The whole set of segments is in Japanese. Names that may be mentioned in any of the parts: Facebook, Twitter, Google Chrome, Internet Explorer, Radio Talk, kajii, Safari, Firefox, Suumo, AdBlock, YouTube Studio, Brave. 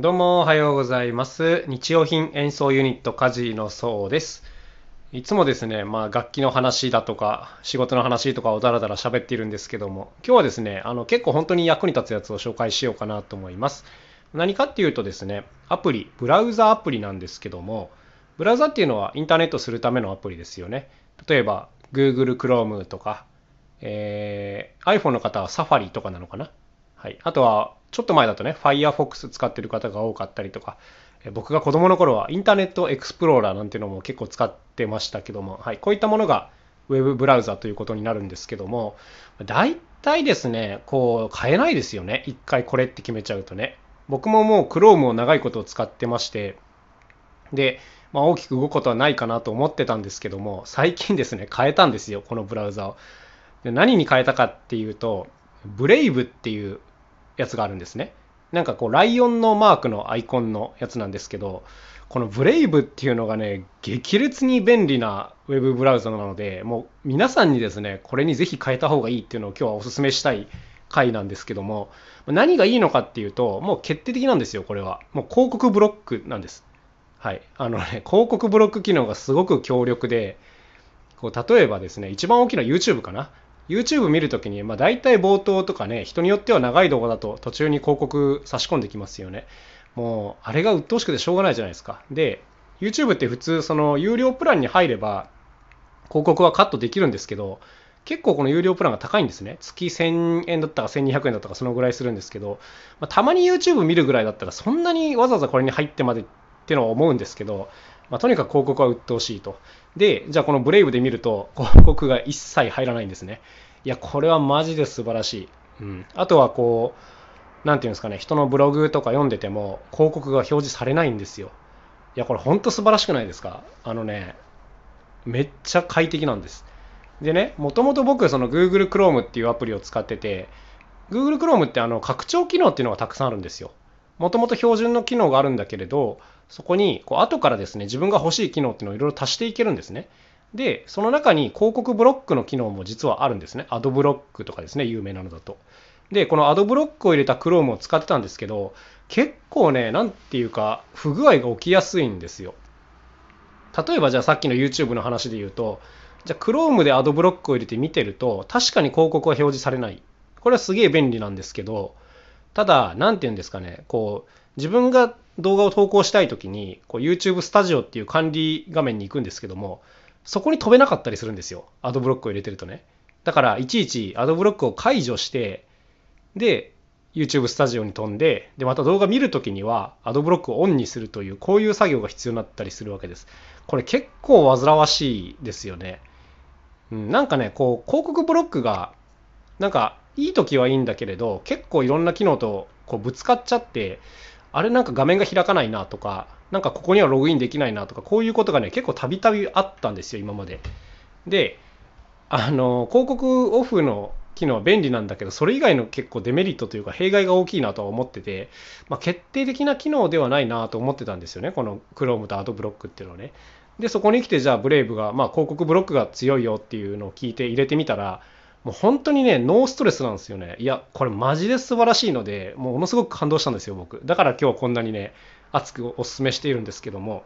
どうもおはようございます。日用品演奏ユニットカジのそうです。いつもですね、楽器の話だとか仕事の話とかをだらだら喋っているんですけども、今日はですね結構本当に役に立つやつを紹介しようかなと思います。何かっていうとですね、ブラウザアプリなんですけども、ブラウザっていうのはインターネットするためのアプリですよね。例えば Google Chrome とか、iPhone の方は Safari とかなのかな。はい、あとはちょっと前だとね Firefox 使ってる方が多かったりとか、僕が子供の頃はインターネットエクスプローラーなんていうのも結構使ってましたけども、はい、こういったものがウェブブラウザということになるんですけども、大体ですね変えないですよね。一回これって決めちゃうとね。僕ももう Chrome を長いことを使ってまして、で、大きく動くことはないかなと思ってたんですけども、最近ですね変えたんですよ、このブラウザを。で、何に変えたかっていうと、Brave っていうやつがあるんですね。なんかライオンのマークのアイコンのやつなんですけど、このブレイブっていうのがね激烈に便利なウェブブラウザなので、もう皆さんにですねこれにぜひ変えた方がいいっていうのを今日はおすすめしたい回なんですけども、何がいいのかっていうと、もう決定的なんですよ。これはもう広告ブロックなんです。はい、広告ブロック機能がすごく強力で、例えばですね一番大きな YouTube かな。YouTube 見るときに、大体冒頭とかね、人によっては長い動画だと途中に広告差し込んできますよね。もうあれが鬱陶しくてしょうがないじゃないですか。で、YouTube って普通その有料プランに入れば広告はカットできるんですけど、結構この有料プランが高いんですね。月1000円だったか1200円だったかそのぐらいするんですけど、たまに YouTube 見るぐらいだったらそんなにわざわざこれに入ってまでってのは思うんですけど、とにかく広告は鬱陶しいと。で、じゃあこのブレイブで見ると広告が一切入らないんですね。いや、これはマジで素晴らしい。あとはなんていうんですかね、人のブログとか読んでても広告が表示されないんですよ。いや、これほんと素晴らしくないですか。めっちゃ快適なんです。でね、もともと僕その Google Chrome っていうアプリを使ってて、Google Chrome って拡張機能っていうのがたくさんあるんですよ。もともと標準の機能があるんだけれど、そこに後からですね自分が欲しい機能っていうのをいろいろ足していけるんですね。で、その中に広告ブロックの機能も実はあるんですね。アドブロックとかですね、有名なのだと。で、このアドブロックを入れた Chrome を使ってたんですけど、結構ねなんていうか不具合が起きやすいんですよ。例えばじゃあさっきの YouTube の話で言うと、じゃあ Chrome でアドブロックを入れて見てると確かに広告は表示されない。これはすげえ便利なんですけど、ただなんていうんですかね、自分が動画を投稿したいときにYouTube Studio っていう管理画面に行くんですけども、そこに飛べなかったりするんですよ、アドブロックを入れてるとね。だからいちいちアドブロックを解除して、で YouTube Studio に飛んで、でまた動画見るときにはアドブロックをオンにするという、こういう作業が必要になったりするわけです。これ結構煩わしいですよね。なんかね広告ブロックがなんかいい時はいいんだけれど、結構いろんな機能とぶつかっちゃって、あれなんか画面が開かないなとか、なんかここにはログインできないなとか、こういうことがね結構たびたびあったんですよ、今まで。で、広告オフの機能は便利なんだけど、それ以外の結構デメリットというか弊害が大きいなとは思ってて、決定的な機能ではないなと思ってたんですよね、この Chrome と AdBlock っていうのはね。で、そこに来てじゃあ Brave が、広告ブロックが強いよっていうのを聞いて入れてみたら、もう本当にねノーストレスなんですよね。いや、これマジで素晴らしいので、ものすごく感動したんですよ、僕。だから今日はこんなにね熱くお勧めしているんですけども、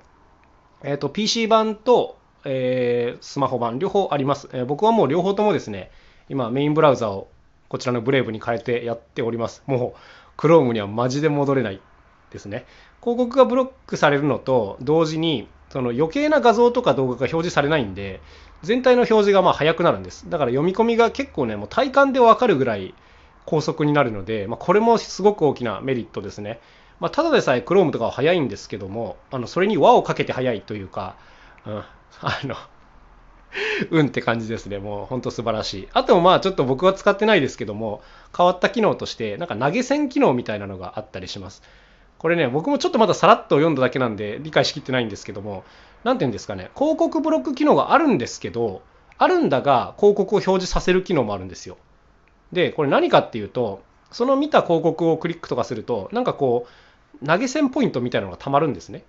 PC 版と、スマホ版両方あります。僕はもう両方ともですね今メインブラウザをこちらの Brave に変えてやっております。もう Chrome にはマジで戻れないですね。広告がブロックされるのと同時に、その余計な画像とか動画が表示されないんで、全体の表示が早くなるんです。だから読み込みが結構ねもう体感で分かるぐらい高速になるので、これもすごく大きなメリットですね。ただでさえ Chrome とかは早いんですけども、それに輪をかけて早いというか、って感じですね。もうほんと素晴らしい。あとちょっと僕は使ってないですけども、変わった機能としてなんか投げ銭機能みたいなのがあったりします。これね僕もちょっとまださらっと読んだだけなんで理解しきってないんですけども、何て言うんですかね、広告ブロック機能があるんですけど、あるんだが広告を表示させる機能もあるんですよ。で、これ何かっていうと、その見た広告をクリックとかするとなんか投げ銭ポイントみたいなのがたまるんですね。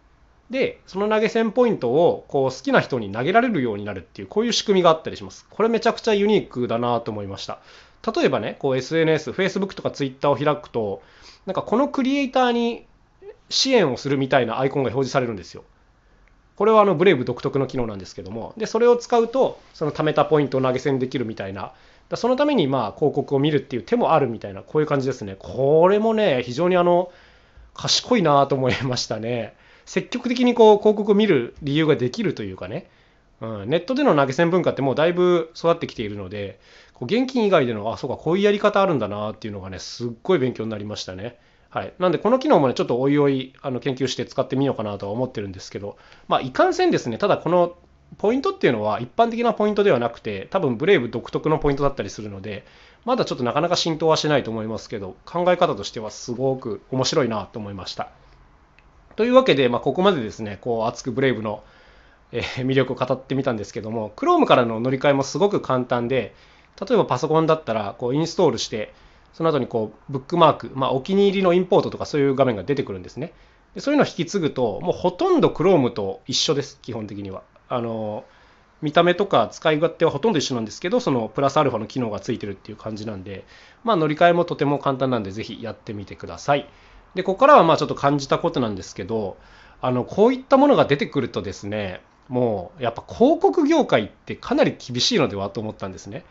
で、その投げ銭ポイントを好きな人に投げられるようになるっていう、こういう仕組みがあったりします。これめちゃくちゃユニークだなと思いました。例えばねSNS、Facebook とか Twitter を開くと、なんかこのクリエイターに支援をするみたいなアイコンが表示されるんですよ。これはBrave独特の機能なんですけども、でそれを使うとその貯めたポイントを投げ銭できるみたいな、そのために広告を見るっていう手もあるみたいな、こういう感じですね。これもね、非常に賢いなと思いましたね。積極的に広告を見る理由ができるというかね、ネットでの投げ銭文化ってもうだいぶ育ってきているので、現金以外でのそうかこういうやり方あるんだなっていうのがね、すっごい勉強になりましたね。はい、なんでこの機能もねちょっとおいおい研究して使ってみようかなとは思ってるんですけど、いかんせんですね、ただこのポイントっていうのは一般的なポイントではなくて、多分Brave独特のポイントだったりするので、まだちょっとなかなか浸透はしないと思いますけど、考え方としてはすごく面白いなと思いました。というわけで、ここまでですね熱くBraveの魅力を語ってみたんですけども、Chrome からの乗り換えもすごく簡単で、例えばパソコンだったらインストールして、その後にブックマーク、お気に入りのインポートとかそういう画面が出てくるんですね。でそういうのを引き継ぐと、もうほとんど Chrome と一緒です、基本的には。見た目とか使い勝手はほとんど一緒なんですけど、そのプラスアルファの機能がついてるっていう感じなんで、乗り換えもとても簡単なんで、ぜひやってみてください。で、ここからはちょっと感じたことなんですけど、こういったものが出てくるとですね、もうやっぱ広告業界ってかなり厳しいのではと思ったんですね。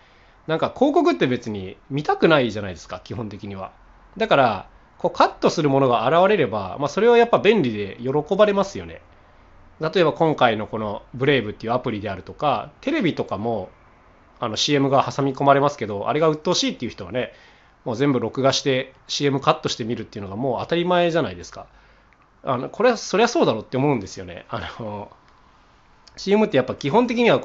なんか広告って別に見たくないじゃないですか、基本的には。だからカットするものが現れれば、それはやっぱ便利で喜ばれますよね。例えば今回のこのBraveっていうアプリであるとか、テレビとかもCM が挟み込まれますけど、あれが鬱陶しいっていう人はね、もう全部録画して CM カットしてみるっていうのがもう当たり前じゃないですか。これはそりゃそうだろうって思うんですよね。CM ってやっぱ基本的には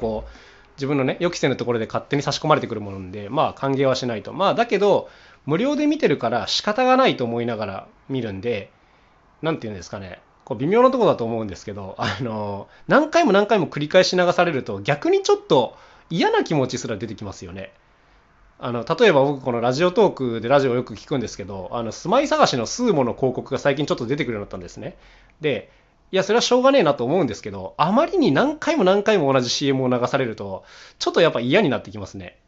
自分のね予期せぬところで勝手に差し込まれてくるもので、歓迎はしないと。だけど無料で見てるから仕方がないと思いながら見るんで、何て言うんですかね、微妙なところだと思うんですけど、何回も何回も繰り返し流されると、逆にちょっと嫌な気持ちすら出てきますよね。例えば僕このラジオトークでラジオをよく聞くんですけど、住まい探しのスーモの広告が最近ちょっと出てくるようになったんですね。でいやそれはしょうがねえなと思うんですけど、あまりに何回も何回も同じ CM を流されるとちょっとやっぱ嫌になってきますね。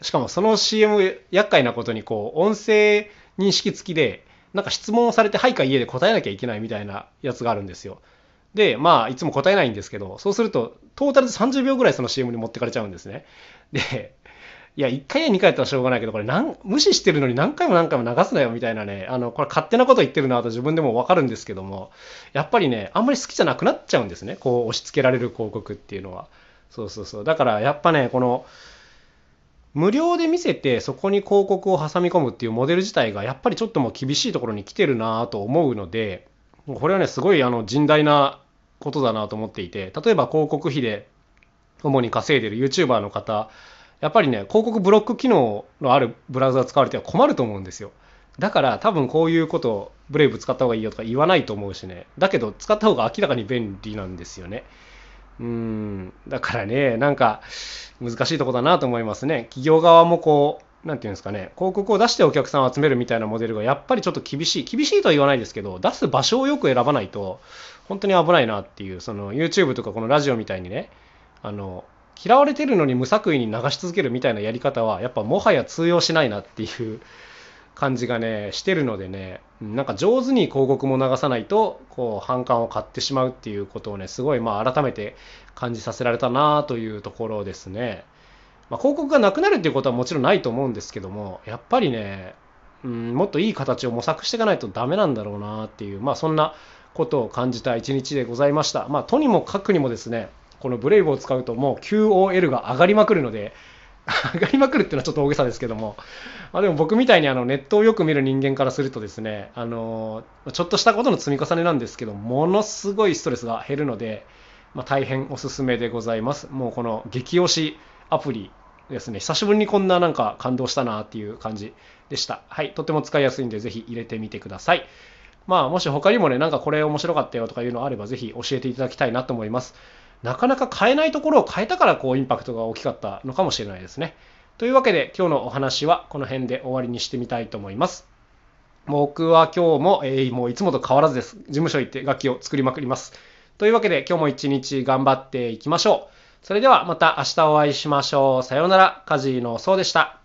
しかもその CM 厄介なことに音声認識付きで、なんか質問をされてはいかいいえで答えなきゃいけないみたいなやつがあるんですよ。でいつも答えないんですけど、そうするとトータルで30秒ぐらいその CM に持ってかれちゃうんですね。でいや1回や2回やったらしょうがないけど、これ無視してるのに何回も何回も流すなよみたいなね、これ勝手なこと言ってるなと自分でも分かるんですけども、やっぱりねあんまり好きじゃなくなっちゃうんですね、押し付けられる広告っていうのは。そうそうそう、だからやっぱね無料で見せてそこに広告を挟み込むっていうモデル自体がやっぱりちょっともう厳しいところに来てるなと思うので、これはねすごい甚大なことだなと思っていて、例えば広告費で主に稼いでる YouTuber の方、やっぱりね広告ブロック機能のあるブラウザー使われては困ると思うんですよ。だから多分こういうことをBrave使った方がいいよとか言わないと思うしね、だけど使った方が明らかに便利なんですよね。だからねなんか難しいとこだなと思いますね。企業側もなんていうんですかね、広告を出してお客さんを集めるみたいなモデルがやっぱりちょっと厳しいとは言わないですけど、出す場所をよく選ばないと本当に危ないなっていう、その YouTube とかこのラジオみたいにね嫌われてるのに無作為に流し続けるみたいなやり方はやっぱもはや通用しないなっていう感じがねしてるのでね、なんか上手に広告も流さないと反感を買ってしまうっていうことをね、すごい改めて感じさせられたなというところですね。広告がなくなるっていうことはもちろんないと思うんですけども、やっぱりねもっといい形を模索していかないとダメなんだろうなっていう、そんなことを感じた一日でございました。とにもかくにもですね、このBraveを使うともう QOL が上がりまくるので上がりまくるっていうのはちょっと大げさですけども、でも僕みたいにネットをよく見る人間からするとですね、ちょっとしたことの積み重ねなんですけど、ものすごいストレスが減るので、大変おすすめでございます。もうこの激推しアプリですね、久しぶりにこんななんか感動したなっていう感じでした。はい、とても使いやすいんでぜひ入れてみてください。もし他にもねなんかこれ面白かったよとかいうのあればぜひ教えていただきたいなと思います。なかなか変えないところを変えたからインパクトが大きかったのかもしれないですね。というわけで今日のお話はこの辺で終わりにしてみたいと思います。僕は今日も、もういつもと変わらずです。事務所行って楽器を作りまくります。というわけで今日も一日頑張っていきましょう。それではまた明日お会いしましょう。さようなら。カジノソウでした。